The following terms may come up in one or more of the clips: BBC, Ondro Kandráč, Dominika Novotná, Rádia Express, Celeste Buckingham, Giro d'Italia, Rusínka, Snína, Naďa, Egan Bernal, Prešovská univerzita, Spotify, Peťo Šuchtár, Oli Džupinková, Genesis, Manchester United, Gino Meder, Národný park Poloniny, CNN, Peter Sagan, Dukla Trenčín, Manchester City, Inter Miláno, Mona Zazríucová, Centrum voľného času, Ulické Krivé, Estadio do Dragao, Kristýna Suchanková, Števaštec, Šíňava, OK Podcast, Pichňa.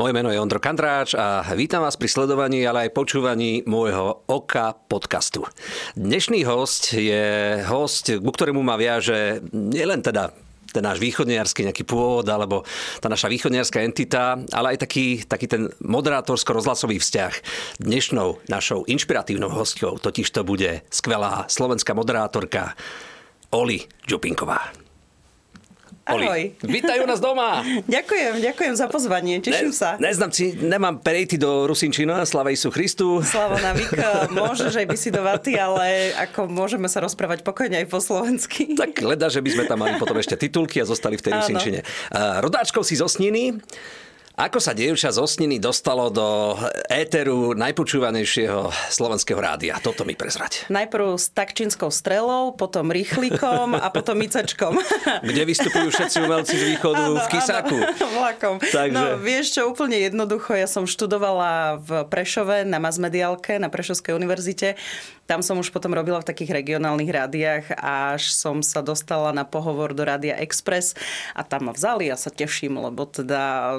Moje meno je Ondro Kandráč a vítam vás pri sledovaní, ale aj počúvaní môjho OK podcastu. Dnešný host je host, ku ktorému ma viaže nielen teda ten náš východniarsky nejaký pôvod, alebo tá naša východniarska entita, ale aj taký ten moderátorsko-rozhlasový vzťah. Dnešnou našou inšpiratívnou hostkou totiž to bude skvelá slovenská moderátorka Oli Džupinková. Oli, ahoj. Vítaj u nás doma. Ďakujem za pozvanie, teším sa. Nemám prejty do Rusinčina, slavej sú Christu. Slavo na vík, môžeš aj by si do vaty, ale ako môžeme sa rozprávať pokojne aj po slovensky. Tak leda, že by sme tam mali potom ešte titulky a zostali v tej Rusinčine. Rodáčkov si zo Sniny. Ako sa dievča zo Sniny dostalo do éteru najpočúvanejšieho slovenského rádia? Toto mi prezrať. Najprv s takčinskou strelou, potom rýchlikom a potom micačkom. Kde vystupujú všetci umelci z východu? Áno, v Kysáku. Áno, vlakom. Takže... No vieš čo, úplne jednoducho. Ja som študovala v Prešove na masmediálke na Prešovskej univerzite. Tam som už potom robila v takých regionálnych rádiách, až som sa dostala na pohovor do Rádia Express a tam ma vzali a sa teším, lebo teda...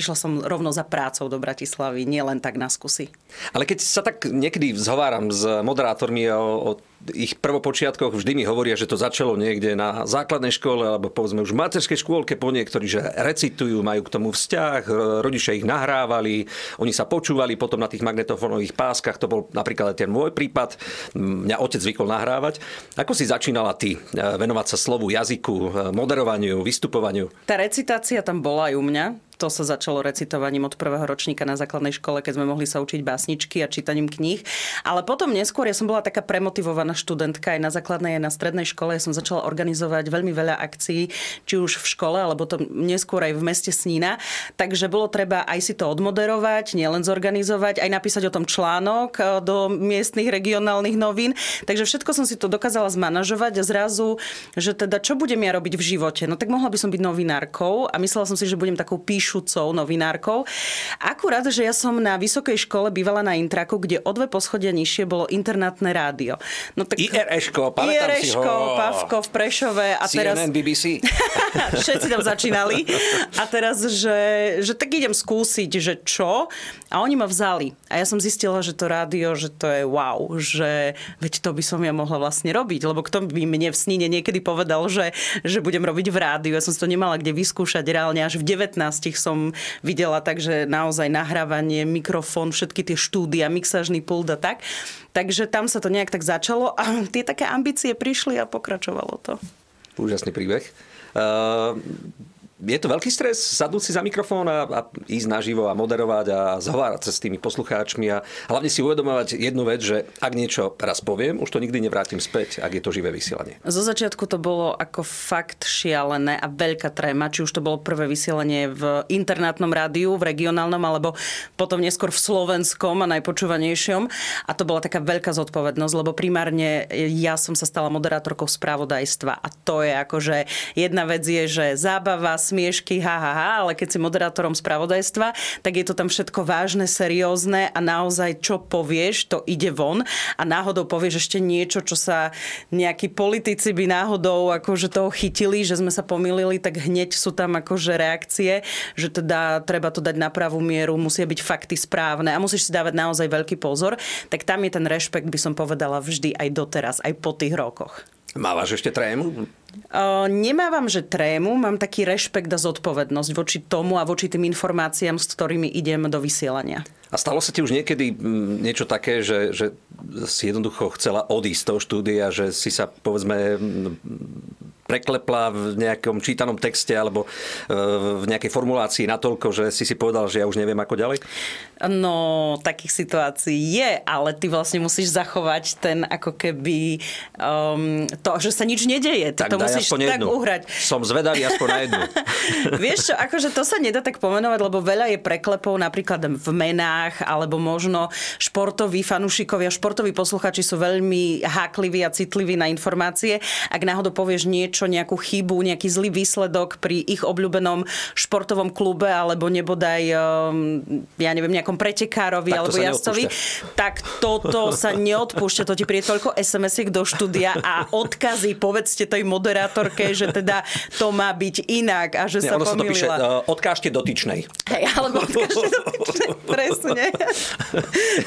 Prišla som rovno za prácou do Bratislavy, nie len tak na skúsi. Ale keď sa tak niekedy zhováram s moderátormi o ich prvopočiatkoch, vždy mi hovoria, že to začalo niekde na základnej škole alebo povedzme už v materskej škôlke po niektorí, že recitujú, majú k tomu vzťah, rodičia ich nahrávali, oni sa počúvali potom na tých magnetofónových páskach, to bol napríklad aj ten môj prípad, mňa otec zvykol nahrávať. Ako si začínala ty venovať sa slovu, jazyku, moderovaniu, vystupovaniu? Tá recitácia tam bola aj u mňa. To sa začalo recitovaním od prvého ročníka na základnej škole, keď sme mohli sa učiť básničky a čítaním kníh. Ale potom neskôr ja som bola taká premotivovaná študentka aj na základnej, aj na strednej škole. Ja som začala organizovať veľmi veľa akcií, či už v škole, alebo to neskôr aj v meste Snína. Takže bolo treba aj si to odmoderovať, nielen zorganizovať, aj napísať o tom článok do miestnych regionálnych novín. Takže všetko som si to dokázala zmanažovať a zrazu, že teda čo budem ja robiť v živote? No tak mohla by som byť novinárkou a myslela som si, že budem takou šucov, novinárkou. Akurát, že ja som na vysokej škole bývala na Intraku, kde o dve poschodia nižšie bolo internátne rádio. No tak I.R.E.Ško, pamätám si ho. I.R.E.Ško, Pavko v Prešove a CNN, teraz BBC. Všetci tam začínali. A teraz, že tak idem skúsiť, že čo? A oni ma vzali. A ja som zistila, že to rádio, že to je wow, že veď to by som ja mohla vlastne robiť, lebo kto by mne v Snine niekedy povedal, že budem robiť v rádiu. Ja som si to nemala kde vyskúšať reálne až v 19 som videla, takže naozaj nahrávanie, mikrofón, všetky tie štúdia, mixážny pult a tak. Takže tam sa to nejak tak začalo a tie také ambície prišli a pokračovalo to. Úžasný príbeh. Je to veľký stres sadnúť si za mikrofón a ísť naživo a moderovať a zhovárať sa s tými poslucháčmi a hlavne si uvedomovať jednu vec, že ak niečo raz poviem, už to nikdy nevrátim späť, ak je to živé vysielanie. Zo začiatku to bolo ako fakt šialené a veľká tréma, či už to bolo prvé vysielanie v internátnom rádiu, v regionálnom alebo potom neskôr v slovenskom a najpočúvanejšom a to bola taká veľká zodpovednosť, lebo primárne ja som sa stala moderátorkou spravodajstva a to je akože jedna vec je, že zábava, smiešky, ale keď si moderátorom spravodajstva, tak je to tam všetko vážne, seriózne a naozaj čo povieš, to ide von a náhodou povieš ešte niečo, čo sa nejakí politici by náhodou akože toho chytili, že sme sa pomýlili, tak hneď sú tam akože reakcie, že teda treba to dať na pravú mieru, musia byť fakty správne a musíš si dávať naozaj veľký pozor, tak tam je ten rešpekt, by som povedala, vždy aj doteraz, aj po tých rokoch. Mávaš ešte trému? Nemávam, že trému, mám taký rešpekt a zodpovednosť voči tomu a voči tým informáciám, s ktorými idem do vysielania. A stalo sa ti už niekedy niečo také, že si jednoducho chcela odísť z toho štúdia, že si sa povedzme preklepla v nejakom čítanom texte alebo v nejakej formulácii natoľko, že si povedal, že ja už neviem ako ďalej? No, takých situácií je, ale ty vlastne musíš zachovať ten ako keby to, že sa nič nedeje. Ty tak to musíš tak uhrať. Som zvedavý aspoň na jednu. Vieš čo, akože to sa nedá tak pomenovať, lebo veľa je preklepov napríklad v menách alebo možno športoví fanúšikovia, športoví posluchači sú veľmi hákliví a citliví na informácie. Ak náhodou povieš niečo, nejakú chybu, nejaký zlý výsledok pri ich obľúbenom športovom klube alebo nebodaj, ja neviem, nejakom nejakom pretekárovi alebo jazdcovi, tak toto sa neodpúšťa, to ti príde toľko SMS-iek do štúdia a odkazy, povedzte tej moderátorke, že teda to má byť inak a že ne, sa pomýlila. Odkážte dotyčnej. Hej, alebo odkážte dotyčnej, presne.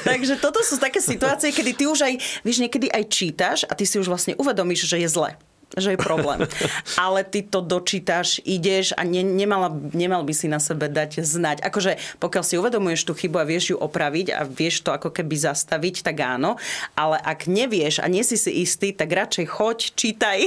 Takže toto sú také situácie, kedy ty už aj, vieš, niekedy aj čítaš a ty si už vlastne uvedomíš, že je zle. Že je problém. Ale ty to dočítaš, ideš a nemal by si na sebe dať znať. Akože pokiaľ si uvedomuješ tú chybu a vieš ju opraviť a vieš to ako keby zastaviť, tak áno. Ale ak nevieš a nie si si istý, tak radšej choď, čítaj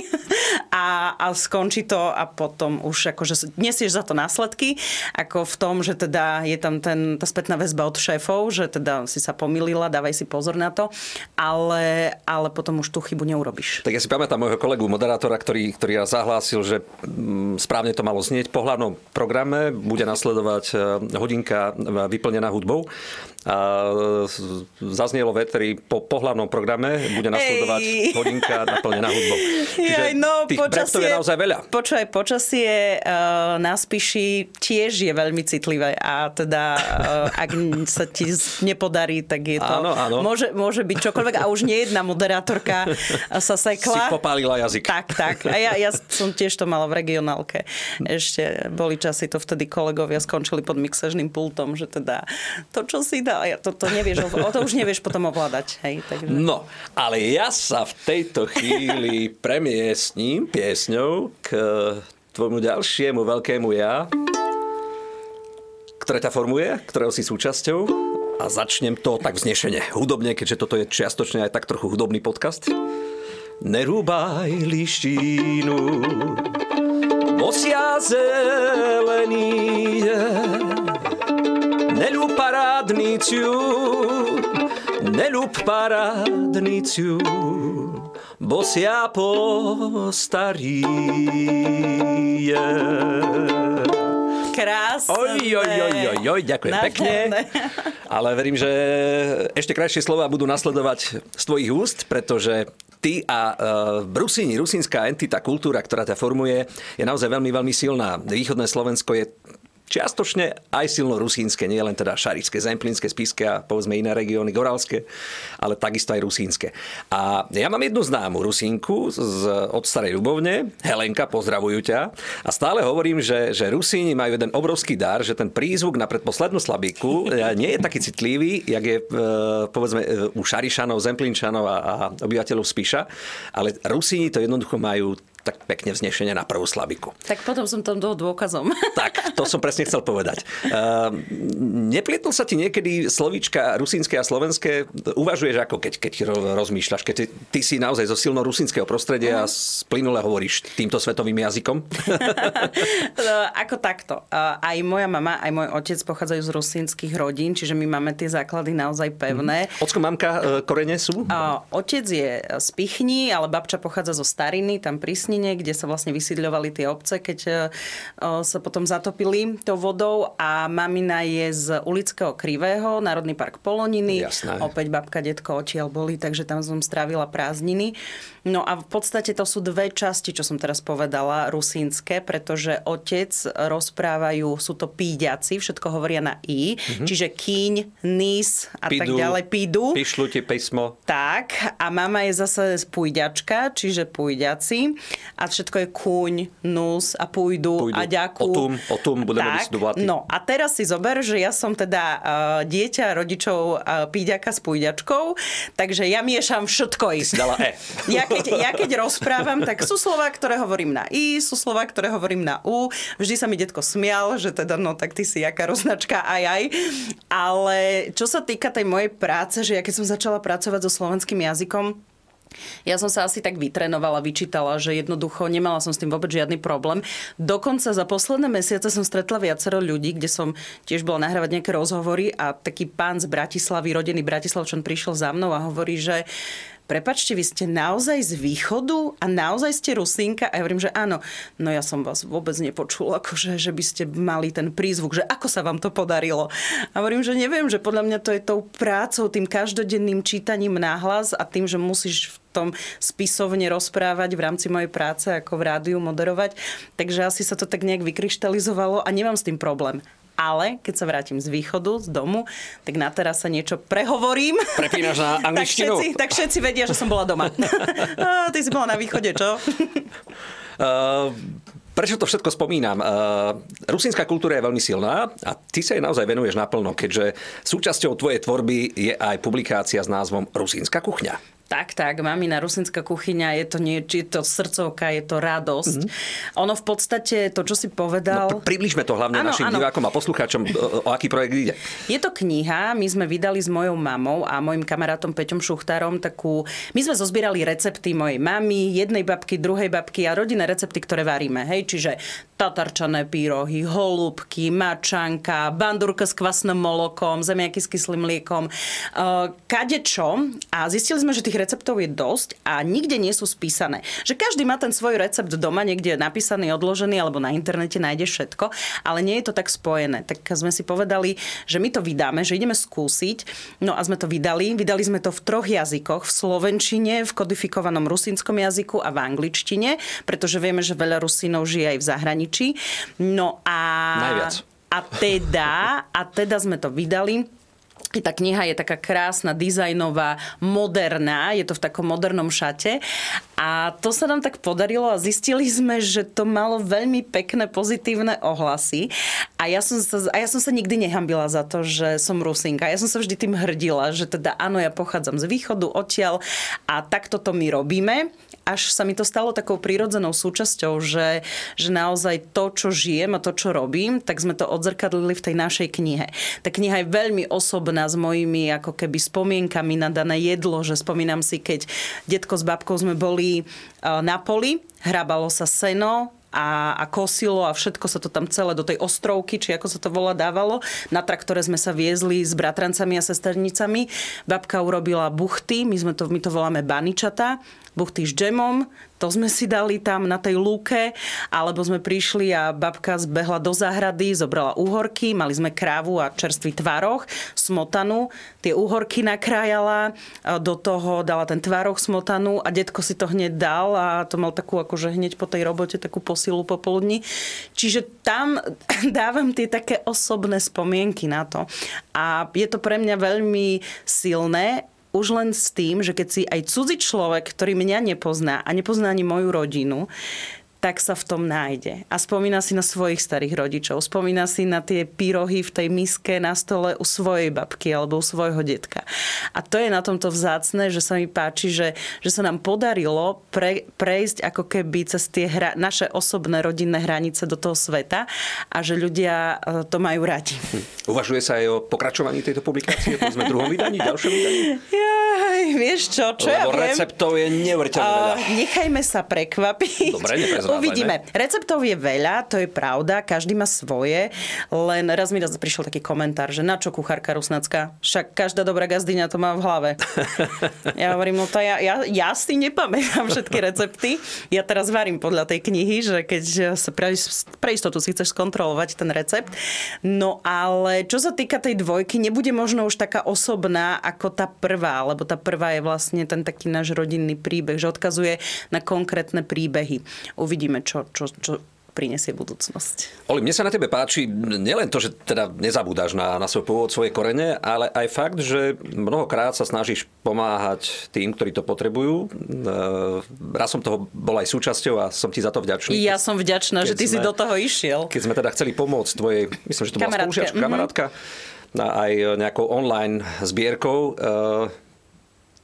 a skončí to a potom už akože nesieš za to následky. Ako v tom, že teda je tam tá spätná väzba od šéfov, že teda si sa pomýlila, dávaj si pozor na to. Ale potom už tú chybu neurobiš. Tak ja si pamätám môjho kolegu moderátora, ktorý zahlásil, že správne to malo znieť. Po hlavnom programe bude nasledovať hodinka vyplnená hudbou. A zaznielo vetri po hlavnom programe bude nasledovať hodinka naplnená hudbou. Čiže tých brektov je naozaj veľa. Počasie na Spiši tiež je veľmi citlivé a teda ak sa ti nepodarí, tak je to... Áno. Môže byť čokoľvek a už nie jedna moderátorka sa sekla. Si popálila jazyk. Tak. A ja som tiež to mala v regionálke. Ešte boli časy, to vtedy kolegovia skončili pod mixažným pultom, že teda to, čo si dá, to už nevieš potom ovládať. Hej, takže. No, ale ja sa v tejto chvíli premiestním piesňou k tvojmu ďalšiemu veľkému ja, ktoré ťa formuje, ktorého si súčasťou a začnem to tak vznešene, hudobne, keďže toto je čiastočne aj tak trochu hudobný podcast. Nerúbaj lištínu, bosia zelený je. Neľúb parádniciu, neľúb parádniciu, bosia postarí je. Krásne. Oj, ďakujem pekne. Ale verím, že ešte krajšie slova budú nasledovať z tvojich úst, pretože ty a Rusíni, rusínska entita, kultúra, ktorá ťa formuje, je naozaj veľmi, veľmi silná. Východné Slovensko je čiastočne aj silno rusínske, nie len teda šarické, zemplínske, spišské a povedzme iné regióny, gorálske, ale takisto aj rusínske. A ja mám jednu známu Rusínku od Starej Ľubovne, Helenka, pozdravujú ťa. A stále hovorím, že Rusíni majú jeden obrovský dar, že ten prízvuk na predposlednú slabíku nie je taký citlivý, jak je povedzme u Šarišanov, Zemplínčanov a obyvateľov Spiša, ale Rusíni to jednoducho majú tak pekne vznešenie na prvú slabiku. Tak potom som tam toho dôkazom. Tak, to som presne chcel povedať. Neplietol sa ti niekedy slovíčka rusínske a slovenské? Uvažuješ ako, keď rozmýšľaš, keď ty si naozaj zo silno rusínskeho prostredia a splynule hovoríš týmto svetovým jazykom? Ako takto. Aj moja mama, aj môj otec pochádzajú z rusínskych rodín, čiže my máme tie základy naozaj pevné. Ocko, mamka, korene sú? Otec je z Pichni, ale babča pochádza zo Stariny, tam prísni, kde sa vlastne vysídľovali tie obce, keď sa potom zatopili tou vodou a mamina je z Ulického Krivého, Národný park Poloniny. Jasné. Opäť babka, detko, odtiaľ boli, takže tam som strávila prázdniny. No a v podstate to sú dve časti, čo som teraz povedala, rusínske, pretože otec rozprávajú, sú to píďaci, všetko hovoria na i, čiže kíň, nís a pidu, tak ďalej, pídu. Píšľu ti písmo. Tak, a mama je zase pújďačka, čiže pújďaci. A všetko je kuň, nús a pújdu a ďaku. O tom budeme vysudovať. No a teraz si zober, že ja som teda dieťa rodičov píďaka s pújďačkou, takže ja miešam všetko. Ty si dala E. Ja keď rozprávam, tak sú slová, ktoré hovorím na I, sú slová, ktoré hovorím na U. Vždy sa mi detko smial, že teda no tak ty si jaká roznačka aj. Ale čo sa týka tej mojej práce, že ja keď som začala pracovať so slovenským jazykom, ja som sa asi tak vytrénovala, vyčítala, že jednoducho nemala som s tým vôbec žiadny problém. Dokonca za posledné mesiace som stretla viacero ľudí, kde som tiež bola nahrávať nejaké rozhovory a taký pán z Bratislavy, rodený Bratislavčan, prišiel za mnou a hovorí, že prepáčte, vy ste naozaj z východu a naozaj ste Rusínka? A ja hovorím, že áno. No ja som vás vôbec nepočula, akože, že by ste mali ten prízvuk, že ako sa vám to podarilo. A hovorím, že neviem, že podľa mňa to je tou prácou, tým každodenným čítaním nahlas a tým, že musíš v tom spisovne rozprávať v rámci mojej práce, ako v rádiu moderovať. Takže asi sa to tak nejak vykryštalizovalo a nemám s tým problém. ale keď sa vrátim z východu, z domu, tak na terase niečo prehovorím. Prepínaš na angličtinu? Tak všetci vedia, že som bola doma. Ty si bola na východe, čo? Prečo to všetko spomínam? Rusínska kultúra je veľmi silná a ty sa jej naozaj venuješ naplno, keďže súčasťou tvojej tvorby je aj publikácia s názvom Rusínska kuchňa. Tak, mamina rusínska kuchyňa, je to srdcovka, je to radosť. Mm-hmm. Ono v podstate, to, čo si povedal... No, približme to hlavne našim divákom a poslucháčom, o aký projekt ide. Je to kniha, my sme vydali s mojou mamou a mojim kamarátom Peťom Šuchtárom takú... My sme zozbierali recepty mojej mamy, jednej babky, druhej babky a rodinné recepty, ktoré varíme. Hej, čiže tatarčané pyrohy, holúbky, mačanka, bandúrka s kvasným molokom, zemiaky s kyslým mliekom, kadečo. A zistili sme, že tých receptov je dosť a nikde nie sú spísané. Že každý má ten svoj recept doma, niekde je napísaný, odložený, alebo na internete nájde všetko, ale nie je to tak spojené. Tak sme si povedali, že my to vydáme, že ideme skúsiť. No a sme to vydali. Vydali sme to v 3 jazykoch. V slovenčine, v kodifikovanom rusínskom jazyku a v angličtine, pretože vieme, že veľa Rusínov žije aj v zahraničí. No a... Najviac. A teda sme to vydali. Tá kniha je taká krásna, dizajnová, moderná, je to v takom modernom šate a to sa nám tak podarilo a zistili sme, že to malo veľmi pekné, pozitívne ohlasy a ja som sa nikdy nehambila za to, že som Rusínka. Ja som sa vždy tým hrdila, že teda áno, ja pochádzam z východu, odtiaľ a takto to my robíme. Až sa mi to stalo takou prirodzenou súčasťou, že naozaj to, čo žijem a to, čo robím, tak sme to odzrkadlili v tej našej knihe. Tá kniha je veľmi osobná s mojimi ako keby spomienkami na dané jedlo, že spomínam si, keď detko s babkou sme boli na poli, hrabalo sa seno, a kosilo a všetko sa to tam celé do tej ostrovky, či ako sa to volá, dávalo. Na traktore sme sa viezli s bratrancami a sesternicami. Babka urobila buchty, my to voláme baničata, buchty s džemom, to sme si dali tam na tej lúke, alebo sme prišli a babka zbehla do záhrady, zobrala úhorky, mali sme krávu a čerstvý tvaroh, smotanu, tie úhorky nakrájala, do toho dala ten tvaroh, smotanu a detko si to hneď dal a to mal takú akože hneď po tej robote takú silu popoludní. Čiže tam dávam tie také osobné spomienky na to. A je to pre mňa veľmi silné, už len s tým, že keď si aj cudzí človek, ktorý mňa nepozná a nepozná ani moju rodinu, tak sa v tom nájde. A spomína si na svojich starých rodičov, spomína si na tie pyrohy v tej miske na stole u svojej babky alebo u svojho detka. A to je na tomto vzácne, že sa mi páči, že sa nám podarilo prejsť ako keby cez tie naše osobné rodinné hranice do toho sveta a že ľudia to majú radi. Uvažuje sa aj o pokračovaní tejto publikácie? Povedzme druhom vydaní, ďalšom vydaní? Jaj, vieš čo ja viem? Receptov je neuveriteľne veľa. Nechajme sa prekvapiť. Dobre, uvidíme. Receptov je veľa, to je pravda, každý má svoje, len raz mi prišiel taký komentár, že na čo kuchárka rusnacká, však každá dobrá gazdyňa to má v hlave. Ja hovorím, no to ja si nepamätám všetky recepty, ja teraz varím podľa tej knihy, že keď sa pre istotu si chceš skontrolovať ten recept, no ale čo sa týka tej dvojky, nebude možno už taká osobná ako tá prvá, lebo tá prvá je vlastne ten taký náš rodinný príbeh, že odkazuje na konkrétne príbehy. Uvidíme, čo prinesie budúcnosť. Oli, mne sa na tebe páči nielen to, že teda nezabúdaš na svoj pôvod, svoje korene, ale aj fakt, že mnohokrát sa snažíš pomáhať tým, ktorí to potrebujú. Raz som toho bol aj súčasťou a som ti za to vďačný. Ja som vďačná, že ty si do toho išiel. Keď sme teda chceli pomôcť tvojej, myslím, že to bola spolužiačka, kamarátka, aj nejakou online zbierkou,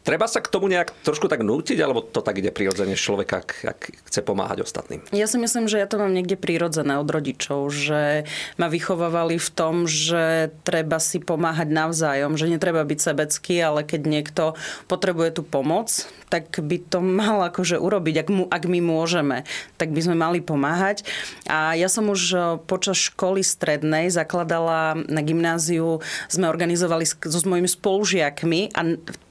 treba sa k tomu nejak trošku tak nútiť, alebo to tak ide prirodzene človeka, ak chce pomáhať ostatným? Ja si myslím, že ja to mám niekde prirodzené od rodičov, že ma vychovávali v tom, že treba si pomáhať navzájom, že netreba byť sebecký, ale keď niekto potrebuje tú pomoc, tak by to mal akože urobiť, ak my môžeme, tak by sme mali pomáhať. A ja som už počas školy strednej zakladala na gymnáziu, sme organizovali s mojimi spolužiakmi a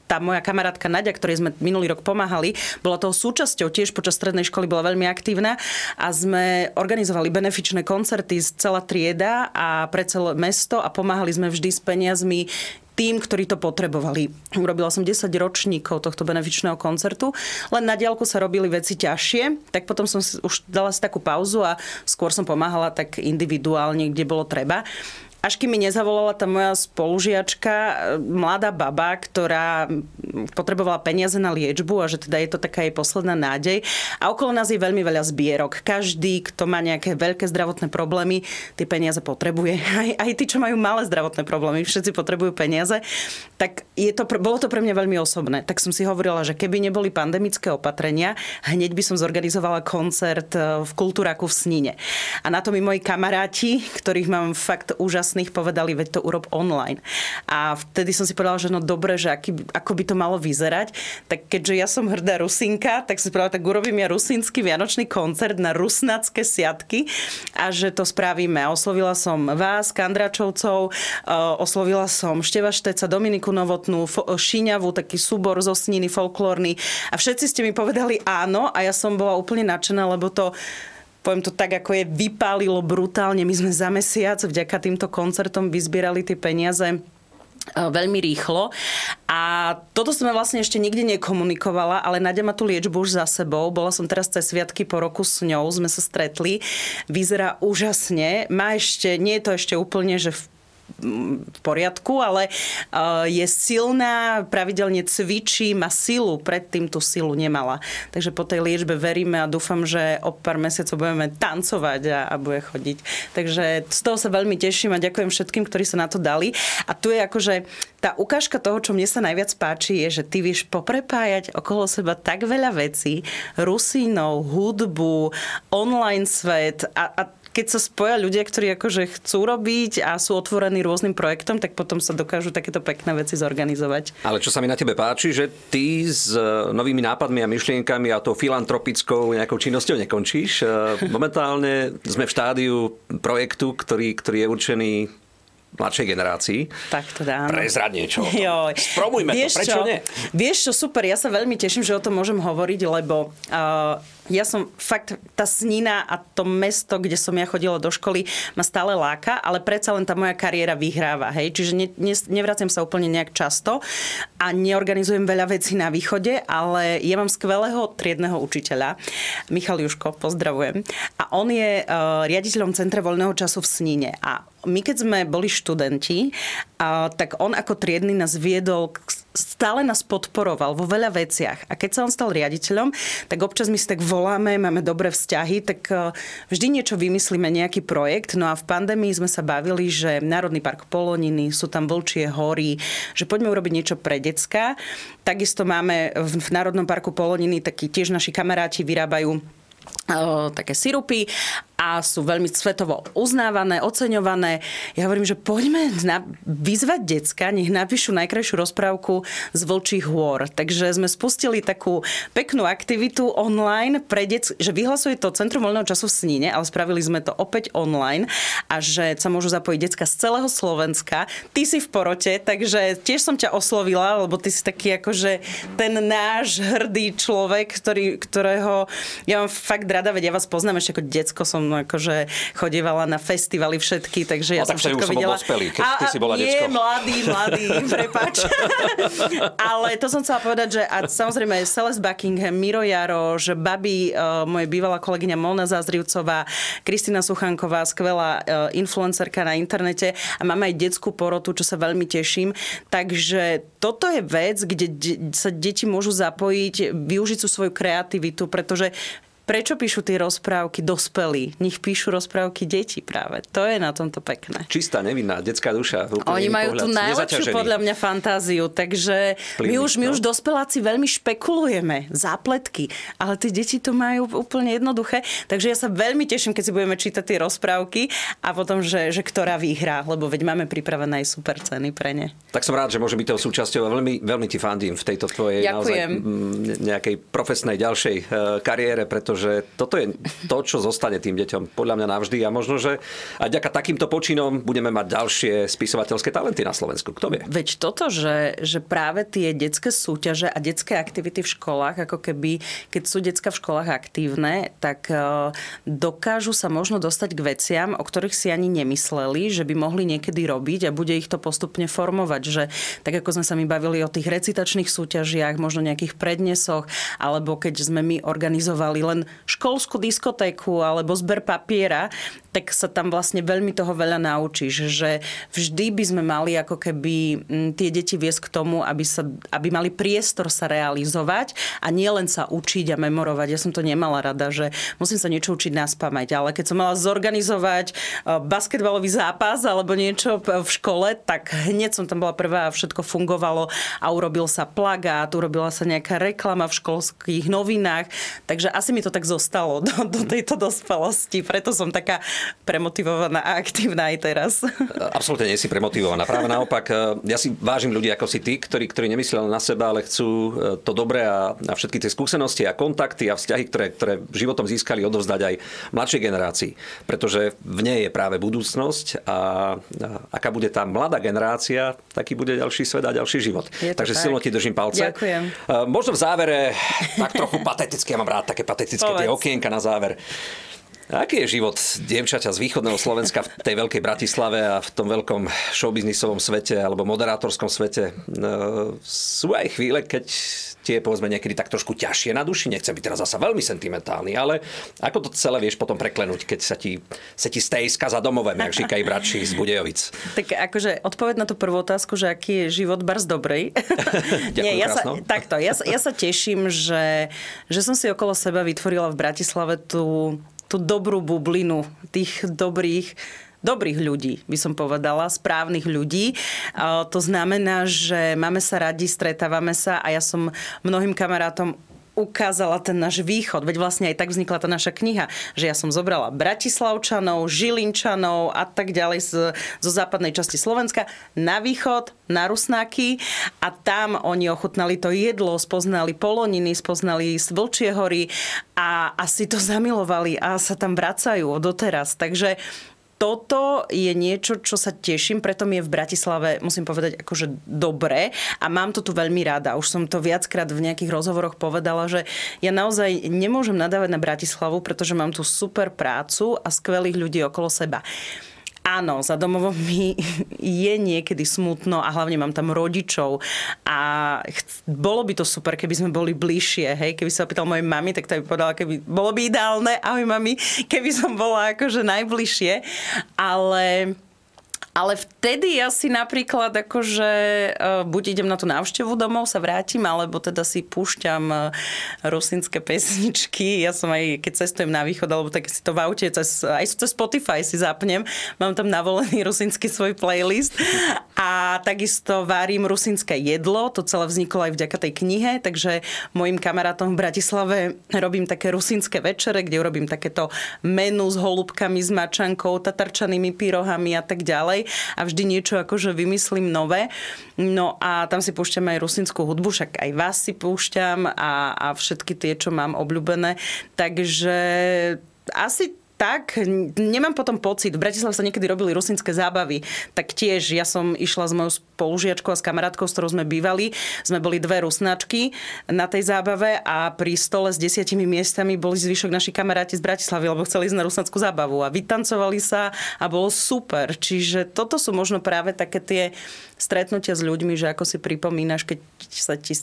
tá moja kamarátka Naďa, ktorej sme minulý rok pomáhali, bola toho súčasťou, tiež počas strednej školy bola veľmi aktívna a sme organizovali benefičné koncerty z celá trieda a pre celé mesto a pomáhali sme vždy s peniazmi tým, ktorí to potrebovali. Urobila som 10 ročníkov tohto benefičného koncertu, len na diaľku sa robili veci ťažšie, tak potom som už dala si takú pauzu a skôr som pomáhala tak individuálne, kde bolo treba. až kým mi nezavolala tá moja spolužiačka, mladá baba, ktorá potrebovala peniaze na liečbu a že teda je to taká jej posledná nádej. A okolo nás je veľmi veľa zbierok. Každý, kto má nejaké veľké zdravotné problémy, tie peniaze potrebuje. Aj tí, čo majú malé zdravotné problémy, všetci potrebujú peniaze. Tak bolo to pre mňa veľmi osobné. Tak som si hovorila, že keby neboli pandemické opatrenia, hneď by som zorganizovala koncert v Kultúraku v Sníne. A na to mi moji kamaráti, ktorých mám fakt úžasných, povedali, veď to urob online. A vtedy som si povedala, že no dobre, že ako by to malo vyzerať. Tak keďže ja som hrdá Rusinka, tak som si povedala, tak urobím ja rusínsky vianočný koncert na rusnácké siatky a že to spravíme. A oslovila som vás, Kandráčovcov, oslovila som Števašteca, Dominiku Novotnú, Šíňavu, taký súbor zo Sniny, folklórny. A všetci ste mi povedali áno a ja som bola úplne nadšená, lebo to, poviem to tak, ako je, vypálilo brutálne. My sme za mesiac vďaka týmto koncertom vyzbierali tie peniaze veľmi rýchlo. A toto sme vlastne ešte nikdy nekomunikovala, ale Naďa má tú liečbu už za sebou. Bola som teraz cez sviatky po roku s ňou, sme sa stretli. Vyzerá úžasne. Nie je to ešte úplne, že v poriadku, ale je silná, pravidelne cvičí, má silu, predtým tú silu nemala. Takže po tej liečbe veríme a dúfam, že o pár mesiacov budeme tancovať a bude chodiť. Takže z toho sa veľmi teším a ďakujem všetkým, ktorí sa na to dali. A tu je akože tá ukážka toho, čo mne sa najviac páči, je, že ty vieš poprepájať okolo seba tak veľa vecí, Rusínov, hudbu, online svet a keď sa spoja ľudia, ktorí akože chcú robiť a sú otvorení rôznym projektom, tak potom sa dokážu takéto pekné veci zorganizovať. Ale čo sa mi na tebe páči, že ty s novými nápadmi a myšlienkami a tou filantropickou nejakou činnosťou nekončíš. Momentálne sme v štádiu projektu, ktorý je určený mladšej generácii. Tak to dáme. Prezrad niečo. Spromujme to, prečo nie? Vieš čo, super, ja sa veľmi teším, že o tom môžem hovoriť, lebo ja som fakt, tá Snina a to mesto, kde som ja chodila do školy, ma stále láka, ale predsa len tá moja kariéra vyhráva, hej. Čiže nevraciam sa úplne nejak často a neorganizujem veľa vecí na východe, ale ja mám skvelého triedneho učiteľa, Michal Juško, pozdravujem. A on je riaditeľom Centra voľného času v Snine a my keď sme boli študenti, tak on ako triedny nás viedol, stále nás podporoval vo veľa veciach. A keď sa on stal riaditeľom, tak občas my si tak voláme, máme dobré vzťahy, tak vždy niečo vymyslíme, nejaký projekt. No a v pandémii sme sa bavili, že Národný park Poloniny, sú tam Vlčie hory, že poďme urobiť niečo pre decka. Takisto máme v Národnom parku Poloniny, takí tiež naši kamaráti vyrábajú také sirupy a sú veľmi svetovo uznávané, oceňované. Ja hovorím, že poďme vyzvať decka, nech napíšu najkrajšiu rozprávku z Vlčích hôr. Takže sme spustili takú peknú aktivitu online pre deti, že vyhlasuje to Centrum voľného času v Snine, ale spravili sme to opäť online a že sa môžu zapojiť decka z celého Slovenska. Ty si v porote, takže tiež som ťa oslovila, lebo ty si taký akože ten náš hrdý človek, ktorého ja mám fakt rada, veď ja vás poznám ešte ako decko, som akože chodievala na festivaly všetky, takže ja som všetko videla. Ospelý, keď ty si bola decko. Mladý, prepáč. Ale to som chcela povedať, že a samozrejme Celeste Buckingham, Miro Jaro, že babi, moje bývalá kolegyňa Mona Zazríucová, Kristýna Suchanková, skvelá influencerka na internete a máme aj detskú porotu, čo sa veľmi teším. Takže toto je vec, kde sa deti môžu zapojiť, využiť svoju kreativitu, pretože prečo píšu tie rozprávky dospelí? Nech píšu rozprávky deti práve. To je na tomto pekné. Čistá, nevinná, detská duša. Oni majú tú najlepšiu podľa mňa fantáziu, takže my už dospeláci veľmi špekulujeme, zápletky, ale tie deti to majú úplne jednoduché, takže ja sa veľmi teším, keď si budeme čítať tie rozprávky a potom, že ktorá vyhrá, lebo veď máme pripravené aj super ceny pre ne. Tak som rád, že môže byť toho súčasťou a veľmi, veľmi ti fandím v tejto tvojej nejakej profesnej ďalšej kariére, pretože toto je to, čo zostane tým deťom podľa mňa navždy a možno, že aj vďaka takýmto počinom budeme mať ďalšie spisovateľské talenty na Slovensku. Kto vie? Veď toto, že práve tie detské súťaže a detské aktivity v školách, ako keby, keď sú decká v školách aktívne, tak dokážu sa možno dostať k veciam, o ktorých si ani nemysleli, že by mohli niekedy robiť a bude ich to postupne formovať. Že, tak ako sme sa my bavili o tých recitačných súťažiach, možno nejakých prednesoch, alebo keď sme my organizovali len len školskú diskotéku alebo zber papiera, tak sa tam vlastne veľmi toho veľa naučíš, že vždy by sme mali ako keby tie deti viesť k tomu, aby mali priestor sa realizovať a nie len sa učiť a memorovať. Ja som to nemala rada, že musím sa niečo učiť na spamäť, ale keď som mala zorganizovať basketbalový zápas alebo niečo v škole, tak hneď som tam bola prvá a všetko fungovalo a urobil sa plagát, urobila sa nejaká reklama v školských novinách, takže asi mi to tak zostalo do tejto dospelosti, preto som taká premotivovaná a aktívna aj teraz. Absolútne nie si premotivovaná. Práve naopak, ja si vážim ľudí ako si tí, ktorí nemyslia na seba, ale chcú to dobré a všetky tie skúsenosti a kontakty a vzťahy, ktoré životom získali, odovzdať aj mladšej generácii. Pretože v nej je práve budúcnosť a aká bude tá mladá generácia, taký bude ďalší svet a ďalší život. Takže tak. Silno ti držím palce. Ďakujem. Možno v závere tak trochu patetické, ja mám rád také patetické tie okienka na záver. Aký je život dievčaťa z východného Slovenska v tej veľkej Bratislave a v tom veľkom showbiznisovom svete alebo moderátorskom svete? Sú aj chvíle, keď tie, povedzme, niekedy tak trošku ťažšie na duši. Nechcem byť teraz zasa veľmi sentimentálny, ale ako to celé vieš potom preklenúť, keď sa ti stejska za domovem, jak říkají bratši z Budejovic? Tak akože odpoveď na tú prvú otázku, že aký je život barz dobrej. Ďakujem. Nie, ja sa teším, že som si okolo seba vytvorila v Bratislave tú dobrú bublinu tých dobrých ľudí, by som povedala, správnych ľudí. To znamená, že máme sa radi, stretávame sa a ja som mnohým kamarátom ukázala ten náš východ. Veď vlastne aj tak vznikla tá naša kniha, že ja som zobrala Bratislavčanov, Žilinčanov a tak ďalej zo západnej časti Slovenska na východ, na Rusnáky a tam oni ochutnali to jedlo, spoznali Poloniny, spoznali Vlčie hory a asi to zamilovali a sa tam vracajú doteraz. Takže toto je niečo, čo sa teším, preto mi je v Bratislave, musím povedať, akože dobre a mám to tu veľmi rada. Už som to viackrát v nejakých rozhovoroch povedala, že ja naozaj nemôžem nadávať na Bratislavu, pretože mám tu super prácu a skvelých ľudí okolo seba. Áno, za domovom mi je niekedy smutno a hlavne mám tam rodičov a bolo by to super, keby sme boli bližšie, hej, keby sa opýtal mojej mami, tak to by povedala, bolo by ideálne, ahoj mami, keby som bola akože najbližšie, ale vtedy ja si napríklad akože buď idem na tú návštevu domov, sa vrátim, alebo teda si púšťam rusínske pesničky. Ja som aj, keď cestujem na východ, alebo tak si to v aute, aj cez Spotify si zapnem. Mám tam navolený rusínsky svoj playlist. A takisto varím rusínske jedlo. To celé vzniklo aj vďaka tej knihe, takže mojim kamarátom v Bratislave robím také rusínske večere, kde robím takéto menu s holúbkami, s mačankou, tatarčanými pyrohami a tak ďalej. A vždy niečo akože vymyslím nové. No a tam si púšťam aj rusínsku hudbu, však aj vás si púšťam a všetky tie, čo mám obľúbené. Takže asi tak, nemám potom pocit. V Bratislave sa niekedy robili rusínske zábavy. Tak tiež, ja som išla s mojou spolužiačkou a s kamarátkou, s ktorou sme bývali. Sme boli dve rusnačky na tej zábave a pri stole s 10 miestami boli zvyšok naši kamaráti z Bratislavy, lebo chceli ísť na rusnackú zábavu a vytancovali sa a bolo super. Čiže toto sú možno práve také tie stretnutia s ľuďmi, že ako si pripomínaš, keď sa ti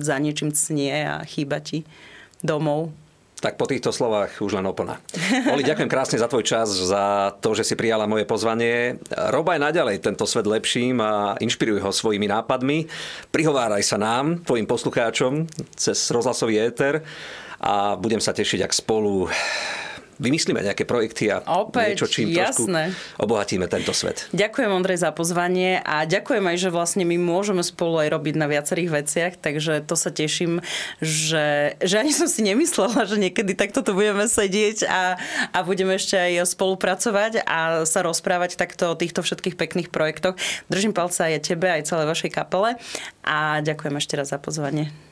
za niečím cnie a chýba ti domov. Tak po týchto slovách už len oplná. Oli, ďakujem krásne za tvoj čas, za to, že si prijala moje pozvanie. Rob aj naďalej tento svet lepším a inšpiruj ho svojimi nápadmi. Prihováraj sa nám, tvojim poslucháčom, cez rozhlasový éter a budem sa tešiť, ak spolu vymyslíme nejaké projekty a niečo, čím trošku obohatíme tento svet. Ďakujem, Ondrej, za pozvanie a ďakujem aj, že vlastne my môžeme spolu aj robiť na viacerých veciach, takže to sa teším, že ani som si nemyslela, že niekedy takto tu budeme sedieť a budeme ešte aj spolupracovať a sa rozprávať takto o týchto všetkých pekných projektoch. Držím palce aj tebe, aj celej vašej kapele a ďakujem ešte raz za pozvanie.